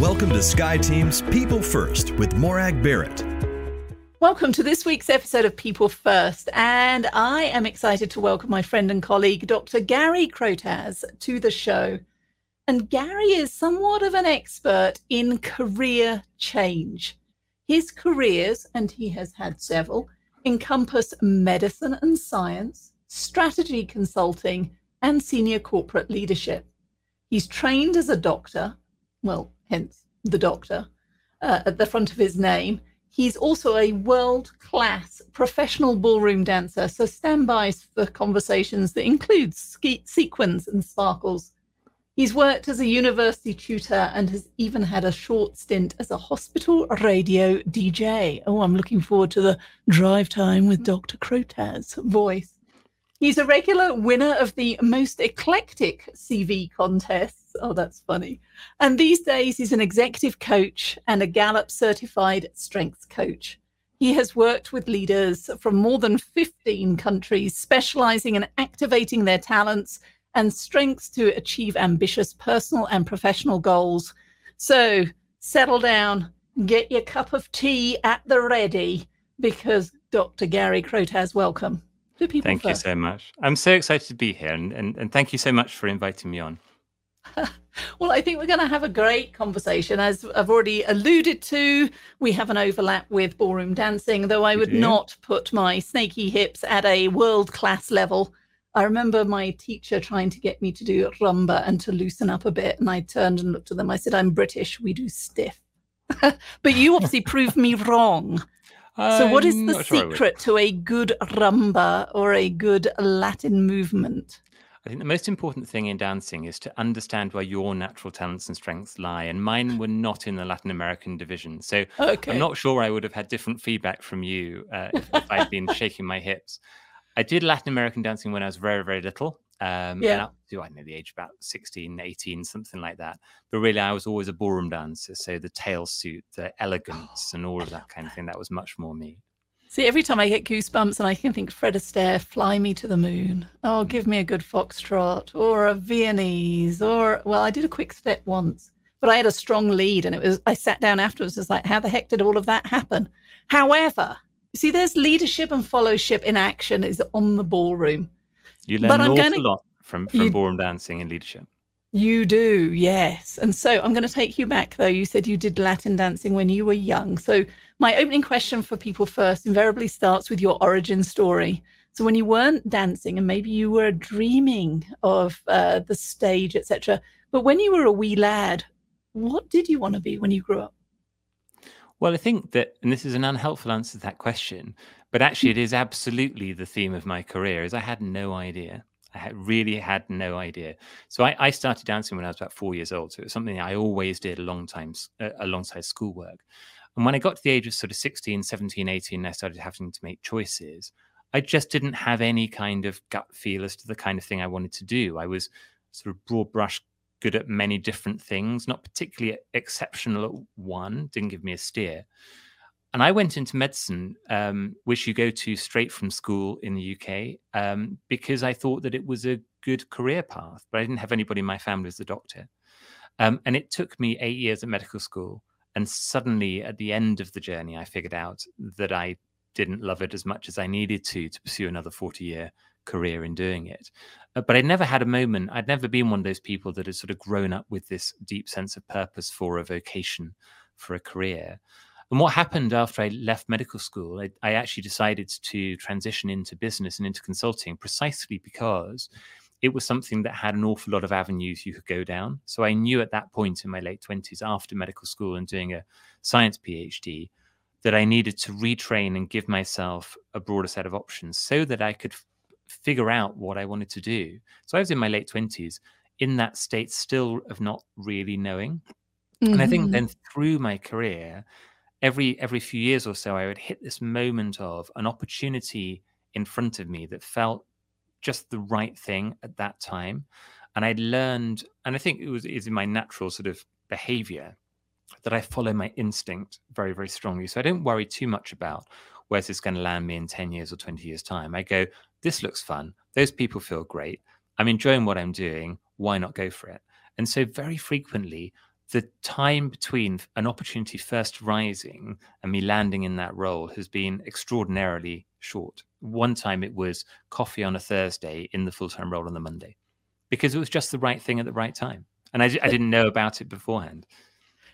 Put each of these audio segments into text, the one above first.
Welcome to Sky Team's People First with Morag Barrett. Welcome to this week's episode of People First, and I am excited to welcome my friend and colleague, Dr. Gary Crotaz, to the show. And Gary is somewhat of an expert in career change. His careers, and he has had several, encompass medicine and science, strategy consulting, and senior corporate leadership. He's trained as a doctor, well, hence the doctor, at the front of his name. He's also a world-class professional ballroom dancer, so stand by for conversations that include sequins and sparkles. He's worked as a university tutor and has even had a short stint as a hospital radio DJ. Oh, I'm looking forward to the drive time with Dr. Crotaz voice. He's a regular winner of the most eclectic CV contests. Oh, that's funny. And these days he's an executive coach and a Gallup certified strengths coach. He has worked with leaders from more than 15 countries, specializing in activating their talents and strengths to achieve ambitious personal and professional goals. So settle down, get your cup of tea at the ready, because Dr. Gary Crotaz, welcome. Thank you so much. I'm so excited to be here, and thank you so much for inviting me on. Well, I think we're going to have a great conversation. As I've already alluded to, we have an overlap with ballroom dancing, though I would not put my snaky hips at a world-class level. I remember my teacher trying to get me to do rumba and to loosen up a bit, and I turned and looked at them. I said, I'm British, we do stiff. But you obviously proved me wrong. So what is the secret to a good rumba or a good Latin movement? I think the most important thing in dancing is to understand where your natural talents and strengths lie. And mine were not in the Latin American division. So I'm not sure I would have had different feedback from you if I'd been shaking my hips. I did Latin American dancing when I was very, very little. And up to, I don't know, the age of about 16, 18, something like that. But really, I was always a ballroom dancer. So the tail suit, the elegance and all of that kind of thing, that was much more me. See, every time I get goosebumps and I can think Fred Astaire, Fly Me to the Moon. Oh, give me a good foxtrot or a Viennese or, well, I did a quick step once, but I had a strong lead and it was, I sat down afterwards. It's like, how the heck did all of that happen? However, see, there's leadership and followership in action is on the ballroom. You learn an awful lot from ballroom dancing and leadership. You do, yes. And so I'm going to take you back, though. You said you did Latin dancing when you were young. So my opening question for People First invariably starts with your origin story. So when you weren't dancing and maybe you were dreaming of the stage, etc., but when you were a wee lad, what did you want to be when you grew up? Well, I think that, and this is an unhelpful answer to that question, but actually it is absolutely the theme of my career, is I had no idea. I really had no idea. So I started dancing when I was about 4 years old. So it was something I always did a long time alongside schoolwork. And when I got to the age of sort of 16, 17, 18, I started having to make choices. I just didn't have any kind of gut feel as to the kind of thing I wanted to do. I was sort of broad brush good at many different things, not particularly exceptional at one, didn't give me a steer. And I went into medicine, which you go to straight from school in the UK, because I thought that it was a good career path, but I didn't have anybody in my family as a doctor. And it took me 8 years at medical school. And suddenly at the end of the journey, I figured out that I didn't love it as much as I needed to pursue another 40-year career in doing it. But I'd never had a moment. I'd never been one of those people that had sort of grown up with this deep sense of purpose for a vocation, for a career. And what happened after I left medical school, I actually decided to transition into business and into consulting precisely because it was something that had an awful lot of avenues you could go down. So I knew at that point in my late 20s, after medical school and doing a science PhD, that I needed to retrain and give myself a broader set of options so that I could figure out what I wanted to do. So I was in my late 20s in that state still of not really knowing. Mm-hmm. And I think then through my career, every few years or so, I would hit this moment of an opportunity in front of me that felt just the right thing at that time. And I'd learned, and I think it was in my natural sort of behavior that I follow my instinct very, very strongly. So I don't worry too much about where's this going to land me in 10 years or 20 years time. I go, this looks fun. Those people feel great. I'm enjoying what I'm doing. Why not go for it? And so very frequently, the time between an opportunity first rising and me landing in that role has been extraordinarily short. One time it was coffee on a Thursday in the full-time role on the Monday, because it was just the right thing at the right time. And I didn't know about it beforehand.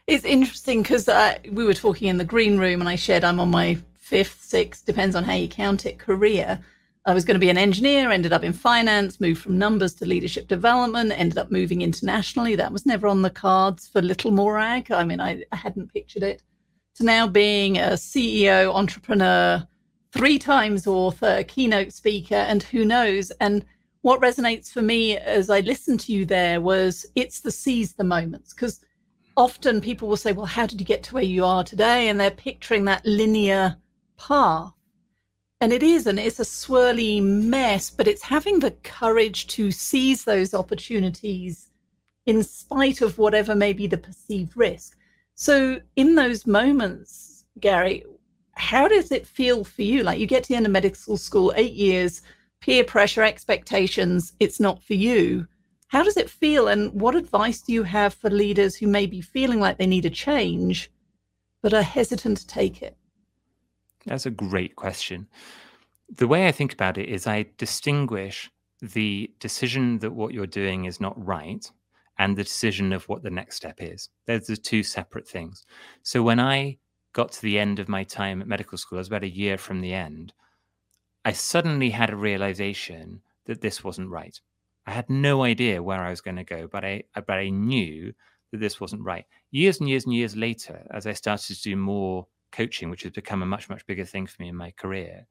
It's interesting because we were talking in the green room and I shared I'm on my fifth, sixth, depends on how you count it, career. I was going to be an engineer, ended up in finance, moved from numbers to leadership development, ended up moving internationally. That was never on the cards for little Morag. I mean, I hadn't pictured it. To now being a CEO, entrepreneur, 3 times author, keynote speaker, and who knows. And what resonates for me as I listened to you there was it's the seize the moments, because often people will say, well, how did you get to where you are today? And they're picturing that linear path. And it is, and it's a swirly mess, but it's having the courage to seize those opportunities in spite of whatever may be the perceived risk. So in those moments, Gary, how does it feel for you? Like you get to the end of medical school, 8 years, peer pressure, expectations, it's not for you. How does it feel? And what advice do you have for leaders who may be feeling like they need a change, but are hesitant to take it? That's a great question. The way I think about it is I distinguish the decision that what you're doing is not right and the decision of what the next step is. They're the two separate things. So when I got to the end of my time at medical school, I was about a year from the end, I suddenly had a realization that this wasn't right. I had no idea where I was going to go, but I knew that this wasn't right. Years and years and years later, as I started to do more coaching, which has become a much, much bigger thing for me in my career,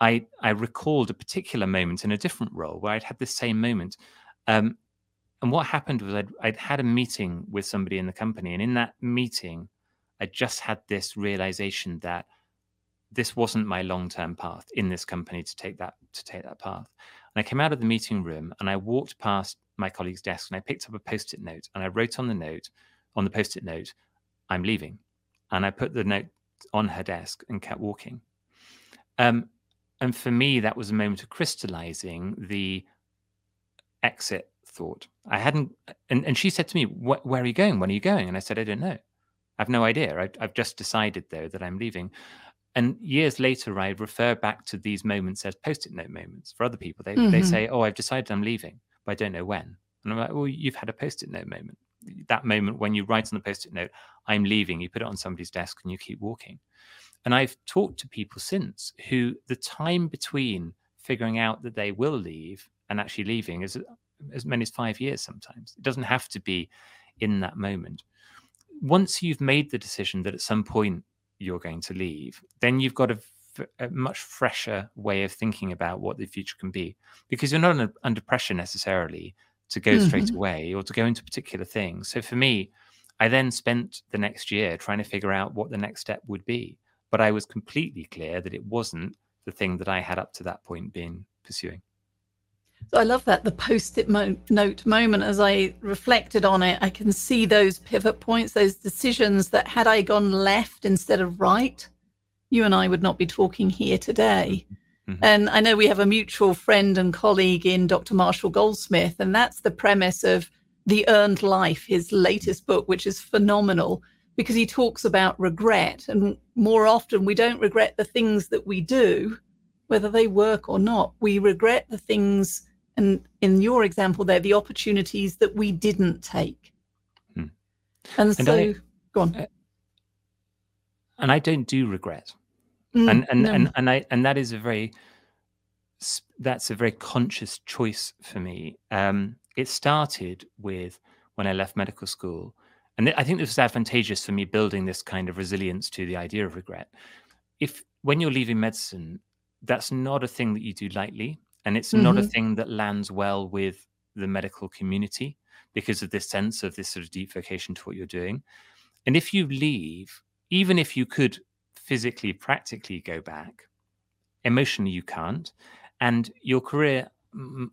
I recalled a particular moment in a different role where I'd had the same moment. And what happened was I'd had a meeting with somebody in the company. And in that meeting, I just had this realization that this wasn't my long-term path in this company to take that path. And I came out of the meeting room and I walked past my colleague's desk and I picked up a post-it note and I wrote on the post-it note, I'm leaving. And I put the note on her desk and kept walking. And for me, that was a moment of crystallizing the exit thought. I hadn't, and she said to me, where are you going? When are you going? And I said, I don't know. I've no idea. I've just decided, though, that I'm leaving. And years later, I refer back to these moments as post-it note moments for other people. They say, oh, I've decided I'm leaving, but I don't know when. And I'm like, well, you've had a post-it note moment. That moment when you write on the post-it note, I'm leaving, you put it on somebody's desk and you keep walking. And I've talked to people since who the time between figuring out that they will leave and actually leaving is as many as 5 years sometimes. It doesn't have to be in that moment. Once you've made the decision that at some point you're going to leave, then you've got a much fresher way of thinking about what the future can be, because you're not under pressure necessarily to go straight away or to go into particular things. So for me, I then spent the next year trying to figure out what the next step would be. But I was completely clear that it wasn't the thing that I had up to that point been pursuing. So I love that, the post-it note moment. As I reflected on it, I can see those pivot points, those decisions that had I gone left instead of right, you and I would not be talking here today. And I know we have a mutual friend and colleague in Dr. Marshall Goldsmith, and that's the premise of The Earned Life, his latest book, which is phenomenal because he talks about regret. And more often we don't regret the things that we do, whether they work or not. We regret the things, and in your example there, the opportunities that we didn't take. And I don't do regret. And that is a very conscious choice for me. It started with when I left medical school, and I think this was advantageous for me building this kind of resilience to the idea of regret. When you're leaving medicine, that's not a thing that you do lightly, and it's not a thing that lands well with the medical community because of this sense of this sort of deep vocation to what you're doing. And if you leave, even if you could physically, practically go back, emotionally you can't, and your career,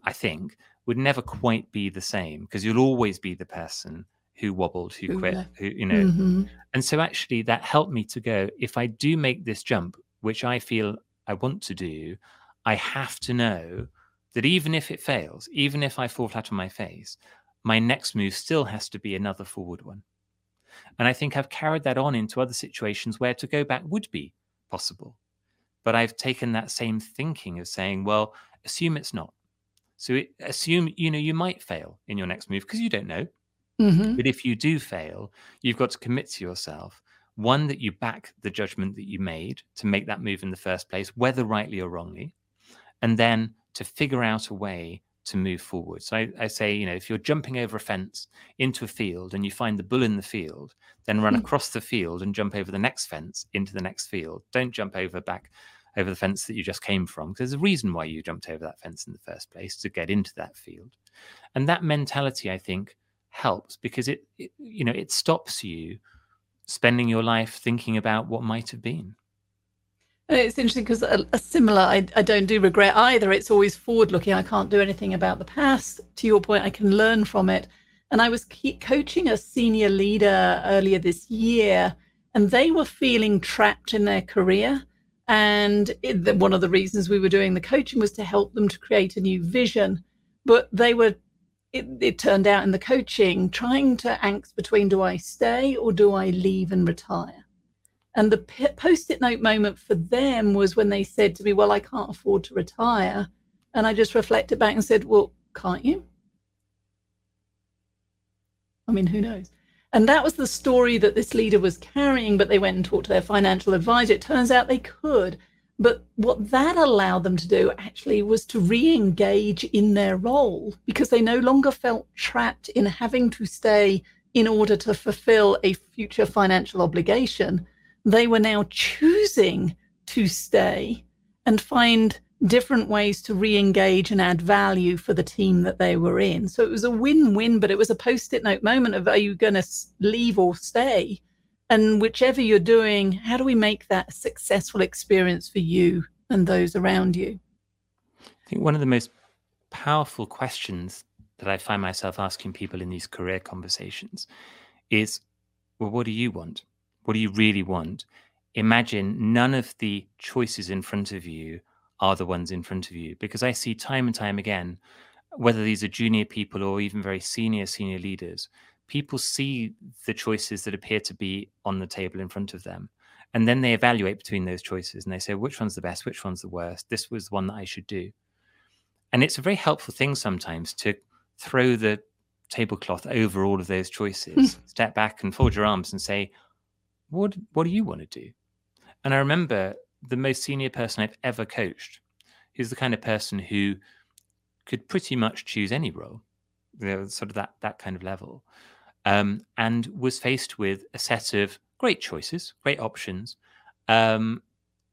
I think, would never quite be the same because you'll always be the person who wobbled, who quit, who, you know. And so actually that helped me to go, if I do make this jump, which I feel I want to do, I have to know that even if it fails, even if I fall flat on my face, my next move still has to be another forward one. And I think I've carried that on into other situations where to go back would be possible. But I've taken that same thinking of saying, well, assume it's not. So assume, you know, you might fail in your next move because you don't know. Mm-hmm. But if you do fail, you've got to commit to yourself, one, that you back the judgment that you made to make that move in the first place, whether rightly or wrongly, and then to figure out a way to move forward. So I say, you know, if you're jumping over a fence into a field and you find the bull in the field, then run across the field and jump over the next fence into the next field. Don't jump back over the fence that you just came from, because there's a reason why you jumped over that fence in the first place, to get into that field. And that mentality, I think, helps, because it you know, it stops you spending your life thinking about what might have been. It's interesting because a similar, I don't do regret either. It's always forward looking. I can't do anything about the past. To your point, I can learn from it. And I was coaching a senior leader earlier this year, and they were feeling trapped in their career. And one of the reasons we were doing the coaching was to help them to create a new vision. But they were, it turned out in the coaching, trying to angst between, do I stay or do I leave and retire? And the post-it note moment for them was when they said to me, well, I can't afford to retire. And I just reflected back and said, well, can't you? I mean, who knows? And that was the story that this leader was carrying, but they went and talked to their financial advisor. It turns out they could. But what that allowed them to do actually was to re-engage in their role, because they no longer felt trapped in having to stay in order to fulfill a future financial obligation. They were now choosing to stay and find different ways to re-engage and add value for the team that they were in. So it was a win-win, but it was a post-it note moment of, are you going to leave or stay? And whichever you're doing, how do we make that a successful experience for you and those around you? I think one of the most powerful questions that I find myself asking people in these career conversations is, well, what do you want? What do you really want? Imagine none of the choices in front of you are the ones in front of you. Because I see time and time again, whether these are junior people or even very senior leaders, people see the choices that appear to be on the table in front of them. And then they evaluate between those choices and they say, which one's the best? Which one's the worst? This was the one that I should do. And it's a very helpful thing sometimes to throw the tablecloth over all of those choices, step back and fold your arms and say, What do you want to do? And I remember the most senior person I've ever coached, who's the kind of person who could pretty much choose any role, you know, sort of that kind of level, and was faced with a set of great choices, great options,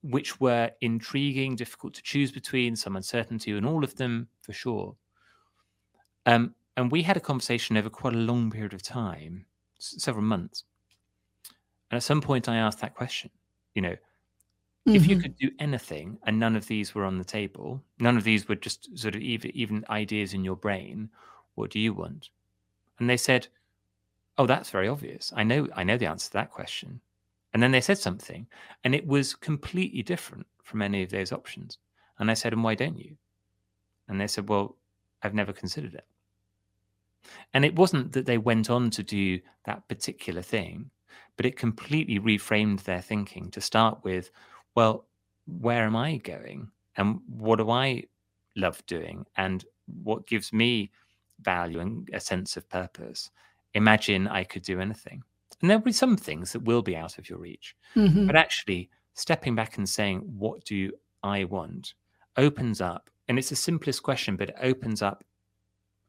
which were intriguing, difficult to choose between, some uncertainty in all of them for sure. And we had a conversation over quite a long period of time, several months. And at some point I asked that question, you know, if you could do anything and none of these were on the table, none of these were just sort of even ideas in your brain, what do you want? And they said, oh, that's very obvious. I know the answer to that question. And then they said something and it was completely different from any of those options. And I said, and why don't you? And they said, well, I've never considered it. And it wasn't that they went on to do that particular thing, but it completely reframed their thinking to start with, well, where am I going? And what do I love doing? And what gives me value and a sense of purpose? Imagine I could do anything. And there'll be some things that will be out of your reach. Mm-hmm. But actually stepping back and saying, what do I want? Opens up, and it's the simplest question, but it opens up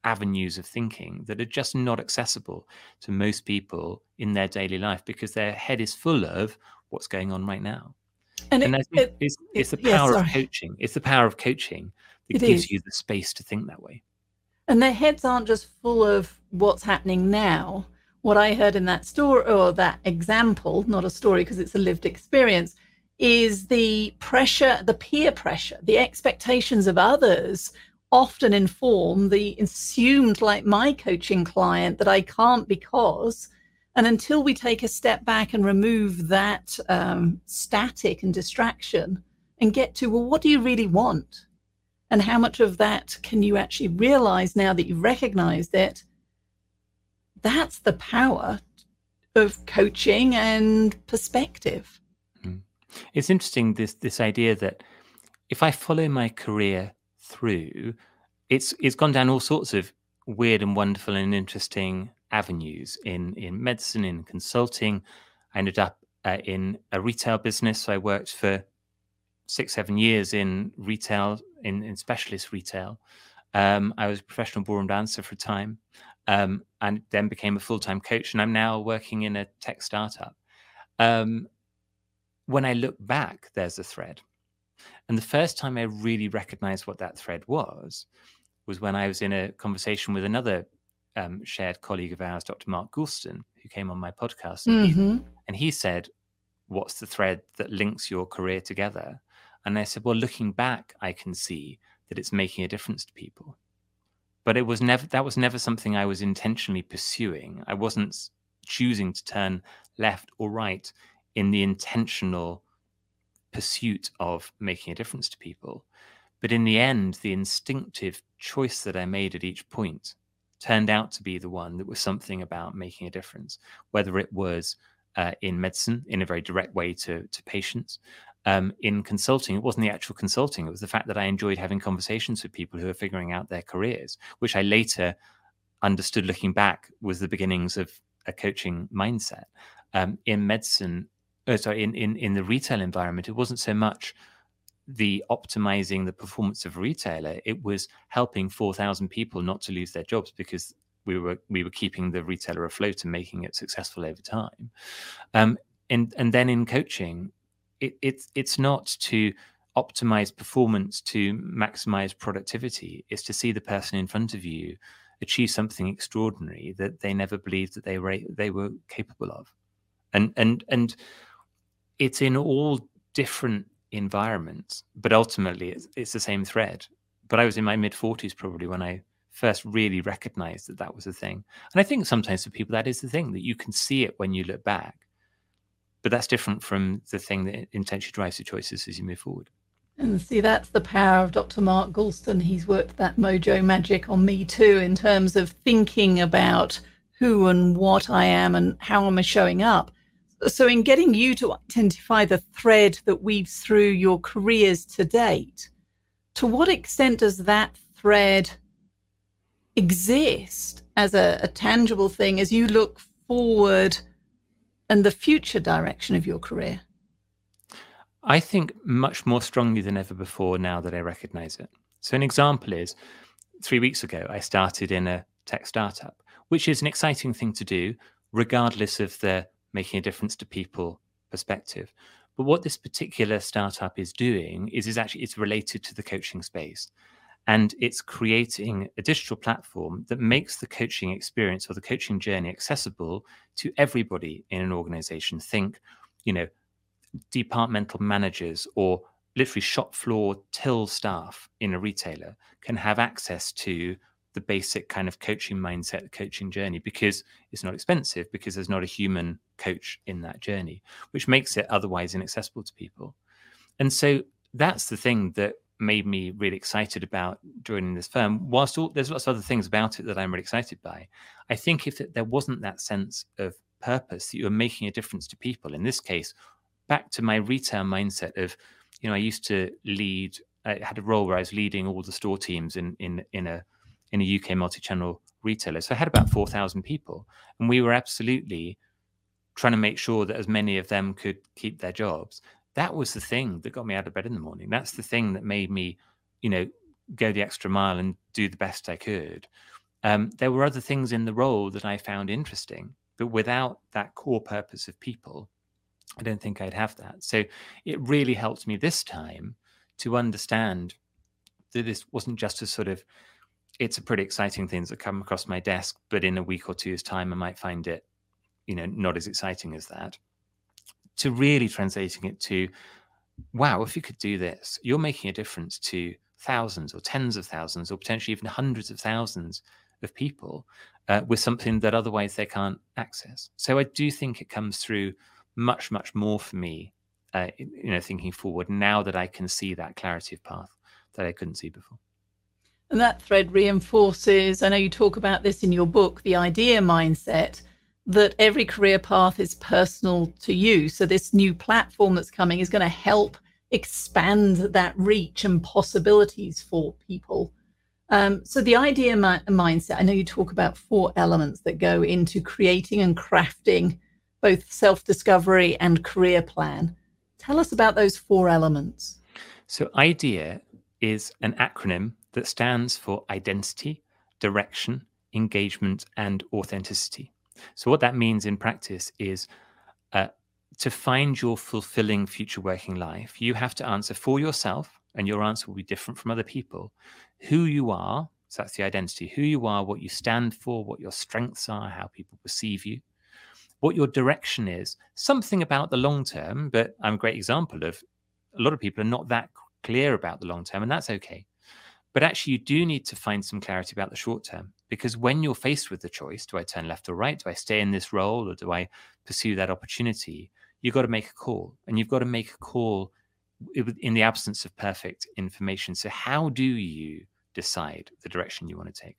avenues of thinking that are just not accessible to most people in their daily life, because their head is full of what's going on right now. And it's the power of coaching. It's the power of coaching that gives you the space to think that way. And their heads aren't just full of what's happening now. What I heard in that story, or that example, not a story because it's a lived experience, is the pressure, the peer pressure, the expectations of others often inform the assumed, like my coaching client, that I can't because. And until we take a step back and remove that static and distraction and get to, well, what do you really want? And how much of that can you actually realize now that you've recognized it? That's the power of coaching and perspective. It's interesting, this idea that if I follow my career through, it's gone down all sorts of weird and wonderful and interesting avenues in medicine, in consulting. I ended up in a retail business. So I worked for 6-7 years in retail, in specialist retail. I was a professional ballroom dancer for a time, and then became a full-time coach. And I'm now working in a tech startup. When I look back, there's a thread. And the first time I really recognized what that thread was when I was in a conversation with another shared colleague of ours, Dr. Mark Goulston, who came on my podcast. And he said, "What's the thread that links your career together?" And I said, "Well, looking back, I can see that it's making a difference to people." But it was never, that was never something I was intentionally pursuing. I wasn't choosing to turn left or right in the intentional pursuit of making a difference to people. But in the end, the instinctive choice that I made at each point turned out to be the one that was something about making a difference, whether it was in medicine, in a very direct way to patients. In consulting, it wasn't the actual consulting. It was the fact that I enjoyed having conversations with people who are figuring out their careers, which I later understood looking back was the beginnings of a coaching mindset. In medicine, in the retail environment, it wasn't so much the optimizing the performance of a retailer. It was helping 4,000 people not to lose their jobs because we were keeping the retailer afloat and making it successful over time. And then in coaching, it's not to optimize performance to maximize productivity. It's to see the person in front of you achieve something extraordinary that they never believed that they were capable of. And it's in all different environments, but ultimately it's the same thread. But I was in my mid-40s probably when I first really recognized that that was a thing. And I think sometimes for people that is the thing, that you can see it when you look back. But that's different from the thing that intentionally drives your choices as you move forward. And see, that's the power of Dr. Mark Goulston. He's worked that mojo magic on me too, in terms of thinking about who and what I am and how am I showing up. So in getting you to identify the thread that weaves through your careers to date, to what extent does that thread exist as a tangible thing as you look forward and the future direction of your career? I think much more strongly than ever before now that I recognize it. So an example is 3 weeks ago, I started in a tech startup, which is an exciting thing to do, regardless of the making a difference to people perspective. But what this particular startup is doing is actually it's related to the coaching space. And it's creating a digital platform that makes the coaching experience or the coaching journey accessible to everybody in an organization. Think, departmental managers or literally shop floor till staff in a retailer can have access to the basic kind of coaching mindset, the coaching journey, because it's not expensive, because there's not a human coach in that journey, which makes it otherwise inaccessible to people. And so that's the thing that made me really excited about joining this firm. Whilst there's lots of other things about it that I'm really excited by, I think if there wasn't that sense of purpose that you were making a difference to people, in this case, back to my retail mindset of, I used to lead, I had a role where I was leading all the store teams in a UK multi-channel retailer. So I had about 4,000 people, and we were absolutely trying to make sure that as many of them could keep their jobs. That was the thing that got me out of bed in the morning. That's the thing that made me, go the extra mile and do the best I could. There were other things in the role that I found interesting, but without that core purpose of people, I don't think I'd have that. So it really helped me this time to understand that this wasn't just a sort of, it's a pretty exciting thing that come across my desk, but in a week or two's time, I might find it, not as exciting as that. To really translating it to, wow, if you could do this, you're making a difference to thousands or tens of thousands or potentially even hundreds of thousands of people with something that otherwise they can't access. So I do think it comes through much, much more for me, thinking forward now that I can see that clarity of path that I couldn't see before. And that thread reinforces, I know you talk about this in your book, The Idea Mindset, that every career path is personal to you. So this new platform that's coming is going to help expand that reach and possibilities for people. So the idea mindset, I know you talk about 4 elements that go into creating and crafting both self-discovery and career plan. Tell us about those 4 elements. So IDEA is an acronym that stands for identity, direction, engagement, and authenticity. So what that means in practice is to find your fulfilling future working life, you have to answer for yourself, and your answer will be different from other people, who you are. So that's the identity, who you are, what you stand for, what your strengths are, how people perceive you, what your direction is, something about the long term. But I'm a great example of a lot of people are not that clear about the long term, and that's okay. But actually, you do need to find some clarity about the short term, because when you're faced with the choice, do I turn left or right? Do I stay in this role, or do I pursue that opportunity? You've got to make a call, and you've got to make a call in the absence of perfect information. So how do you decide the direction you want to take?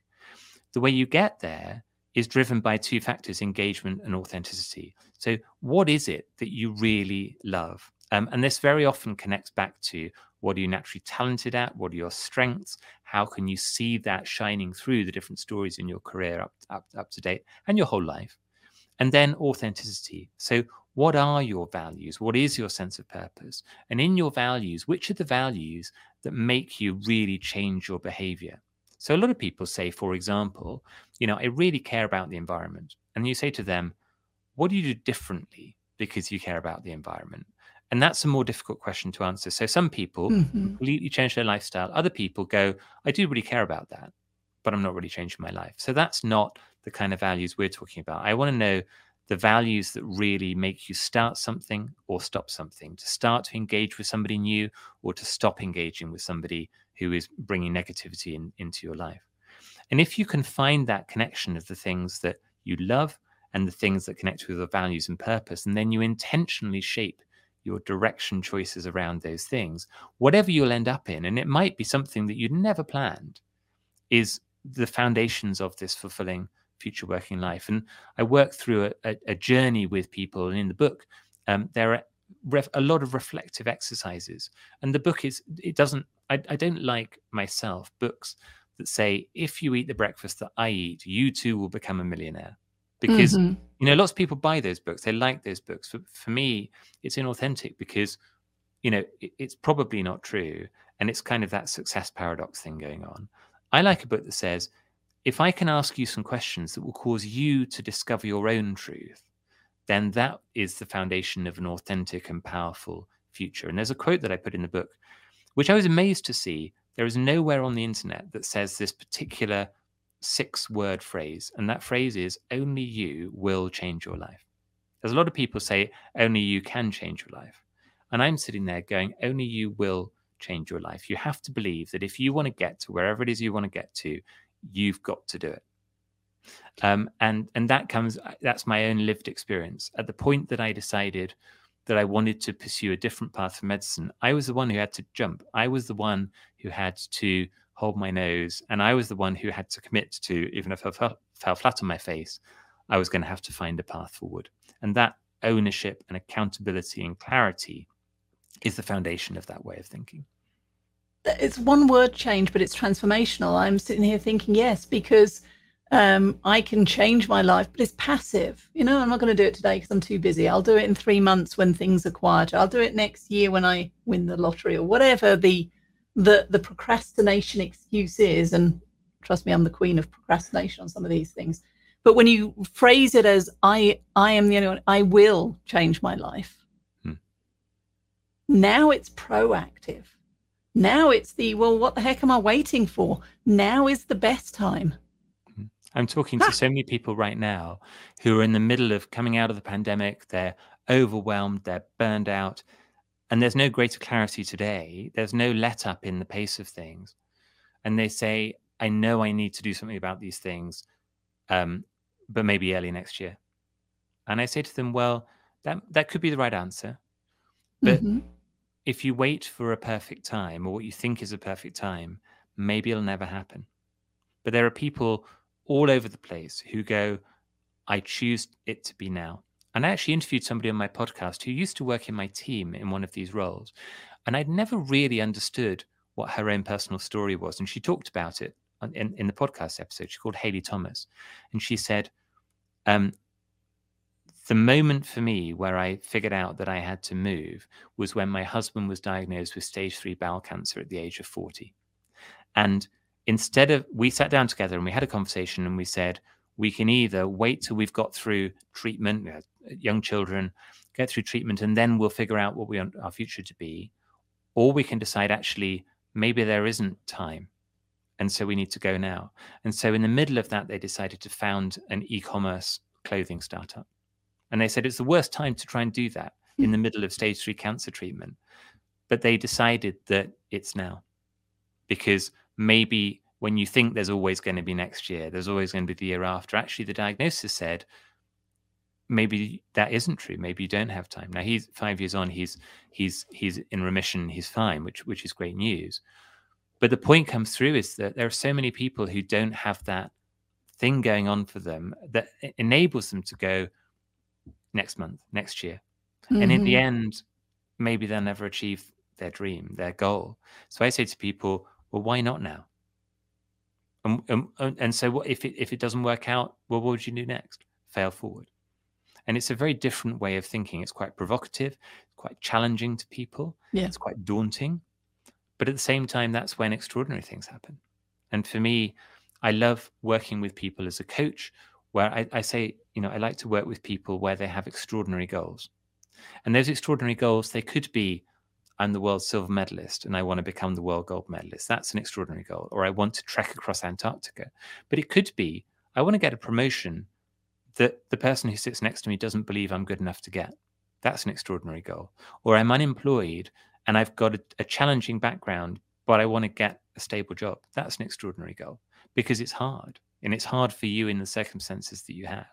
The way you get there is driven by 2 factors, engagement and authenticity. So what is it that you really love? And this very often connects back to, what are you naturally talented at? What are your strengths? How can you see that shining through the different stories in your career up to date and your whole life? And then authenticity. So what are your values? What is your sense of purpose? And in your values, which are the values that make you really change your behavior? So a lot of people say, for example, you know, I really care about the environment. And you say to them, what do you do differently because you care about the environment? And that's a more difficult question to answer. So some people completely change their lifestyle. Other people go, I do really care about that, but I'm not really changing my life. So that's not the kind of values we're talking about. I want to know the values that really make you start something or stop something, to start to engage with somebody new or to stop engaging with somebody who is bringing negativity into your life. And if you can find that connection of the things that you love and the things that connect with your values and purpose, and then you intentionally shape your direction choices around those things, whatever you'll end up in, and it might be something that you'd never planned, is the foundations of this fulfilling future working life. And I work through a journey with people, and in the book, there are a lot of reflective exercises. And the book is, I don't like myself books that say, if you eat the breakfast that I eat, you too will become a millionaire. Because, you know, lots of people buy those books. They like those books. But for me, it's inauthentic because, you know, it's probably not true. And it's kind of that success paradox thing going on. I like a book that says, if I can ask you some questions that will cause you to discover your own truth, then that is the foundation of an authentic and powerful future. And there's a quote that I put in the book, which I was amazed to see. There is nowhere on the internet that says this particular 6-word phrase, and that phrase is, only you will change your life. There's a lot of people say, only you can change your life, and I'm sitting there going, only you will change your life. You have to believe that if you want to get to wherever it is you want to get to, you've got to do it. And that's my own lived experience. At the point that I decided that I wanted to pursue a different path for medicine, I was the one who had to jump. I was the one who had to hold my nose, and I was the one who had to commit to, even if I fell flat on my face, I was going to have to find a path forward. And that ownership and accountability and clarity is the foundation of that way of thinking. It's one word change, but it's transformational. I'm sitting here thinking, yes, because I can change my life, but it's passive. You know, I'm not going to do it today because I'm too busy. I'll do it in 3 months when things are quieter. I'll do it next year when I win the lottery, or whatever the procrastination excuse is. And trust me, I'm the queen of procrastination on some of these things. But when you phrase it as I am the only one, I will change my life. Now it's proactive. Now it's the, well, what the heck am I waiting for? Now is the best time. I'm talking to so many people right now who are in the middle of coming out of the pandemic. They're overwhelmed, they're burned out. And there's no greater clarity today. There's no let up in the pace of things. And they say, I know I need to do something about these things, but maybe early next year. And I say to them, well, that could be the right answer. But if you wait for a perfect time, or what you think is a perfect time, maybe it'll never happen. But there are people all over the place who go, I choose it to be now. And I actually interviewed somebody on my podcast who used to work in my team in one of these roles. And I'd never really understood what her own personal story was. And she talked about it in the podcast episode. She called Hayley Thomas. And she said, the moment for me where I figured out that I had to move was when my husband was diagnosed with stage 3 bowel cancer at the age of 40. And instead of, we sat down together and we had a conversation and we said, we can either wait till we've got through treatment, young children, get through treatment, and then we'll figure out what we want our future to be, or we can decide actually maybe there isn't time, and so we need to go now. And so in the middle of that, they decided to found an e-commerce clothing startup. And they said it's the worst time to try and do that in the middle of stage 3 cancer treatment. But they decided that it's now, because maybe when you think there's always going to be next year, there's always going to be the year after, actually the diagnosis said, maybe that isn't true. Maybe you don't have time. Now he's 5 years on, he's in remission, he's fine, which is great news. But the point comes through is that there are so many people who don't have that thing going on for them that enables them to go next month, next year. Mm-hmm. And in the end, maybe they'll never achieve their dream, their goal. So I say to people, well, why not now? And so what if it doesn't work out, well, what would you do next? Fail forward. And it's a very different way of thinking. It's quite provocative, quite challenging to people. Yeah. It's quite daunting. But at the same time, that's when extraordinary things happen. And for me, I love working with people as a coach, where I say, you know, I like to work with people where they have extraordinary goals. And those extraordinary goals, they could be, I'm the world silver medalist and I want to become the world gold medalist. That's an extraordinary goal. Or I want to trek across Antarctica. But it could be, I want to get a promotion that the person who sits next to me doesn't believe I'm good enough to get. That's an extraordinary goal. Or I'm unemployed and I've got a challenging background, but I want to get a stable job. That's an extraordinary goal, because it's hard, and it's hard for you in the circumstances that you have.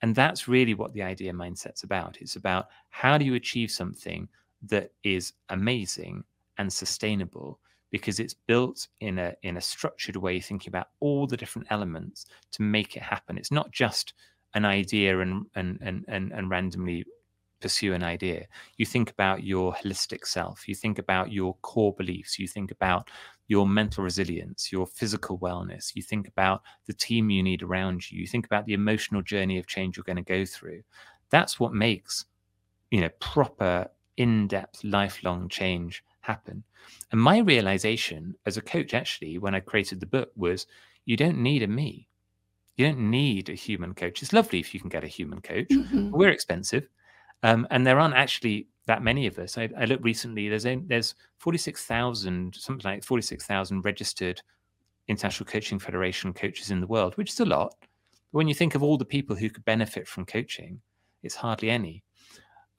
And that's really what the idea mindset's about. It's about, how do you achieve something that is amazing and sustainable, because it's built in a structured way, thinking about all the different elements to make it happen. It's not just an idea and randomly pursue an idea. You think about your holistic self. You think about your core beliefs. You think about your mental resilience, your physical wellness. You think about the team you need around you. You think about the emotional journey of change you're going to go through. That's what makes, you know, proper, in-depth, lifelong change happen. And my realization as a coach, actually, when I created the book, was you don't need a me. You don't need a human coach. It's lovely if you can get a human coach. Mm-hmm. We're expensive. And there aren't actually that many of us. I looked recently, there's 46,000, something like 46,000 registered International Coaching Federation coaches in the world, which is a lot. But when you think of all the people who could benefit from coaching, it's hardly any.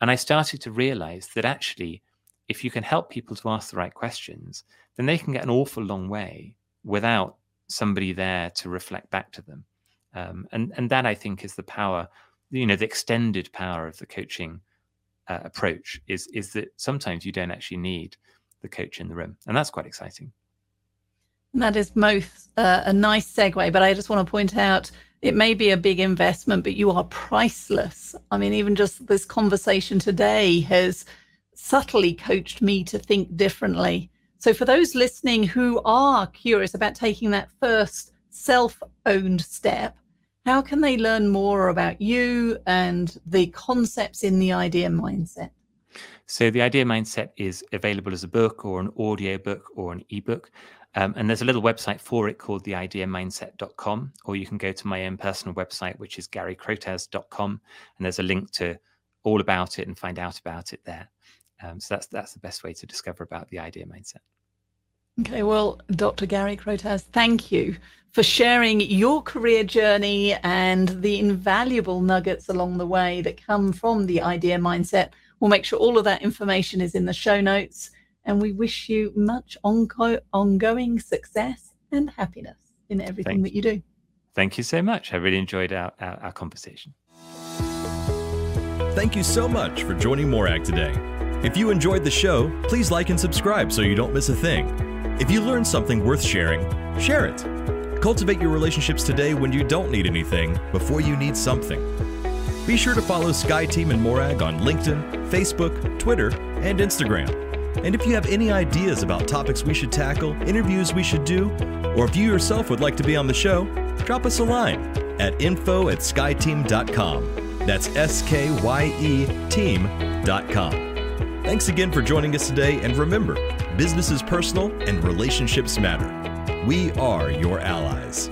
And I started to realize that actually, if you can help people to ask the right questions, then they can get an awful long way without somebody there to reflect back to them. And that, I think, is the power, you know, the extended power of the coaching approach is that sometimes you don't actually need the coach in the room. And that's quite exciting. That is both a nice segue, but I just want to point out, it may be a big investment, but you are priceless. I mean, even just this conversation today has subtly coached me to think differently. So for those listening who are curious about taking that first self-owned step, how can they learn more about you and the concepts in the idea mindset? So the idea mindset is available as a book or an audio book or an ebook. And there's a little website for it called theideamindset.com, or you can go to my own personal website, which is garycrotaz.com. And there's a link to all about it and find out about it there. So that's the best way to discover about the idea mindset. Okay, well, Dr. Gary Crotaz, thank you for sharing your career journey and the invaluable nuggets along the way that come from the idea mindset. We'll make sure all of that information is in the show notes, and we wish you much ongoing success and happiness in everything that you do. Thank you so much. I really enjoyed our conversation. Thank you so much for joining Morag today. If you enjoyed the show, please like and subscribe so you don't miss a thing. If you learned something worth sharing, share it. Cultivate your relationships today when you don't need anything before you need something. Be sure to follow Sky Team and Morag on LinkedIn, Facebook, Twitter, and Instagram. And if you have any ideas about topics we should tackle, interviews we should do, or if you yourself would like to be on the show, drop us a line at info@skyteam.com. That's SKYE team.com. Thanks again for joining us today, and remember, business is personal and relationships matter. We are your allies.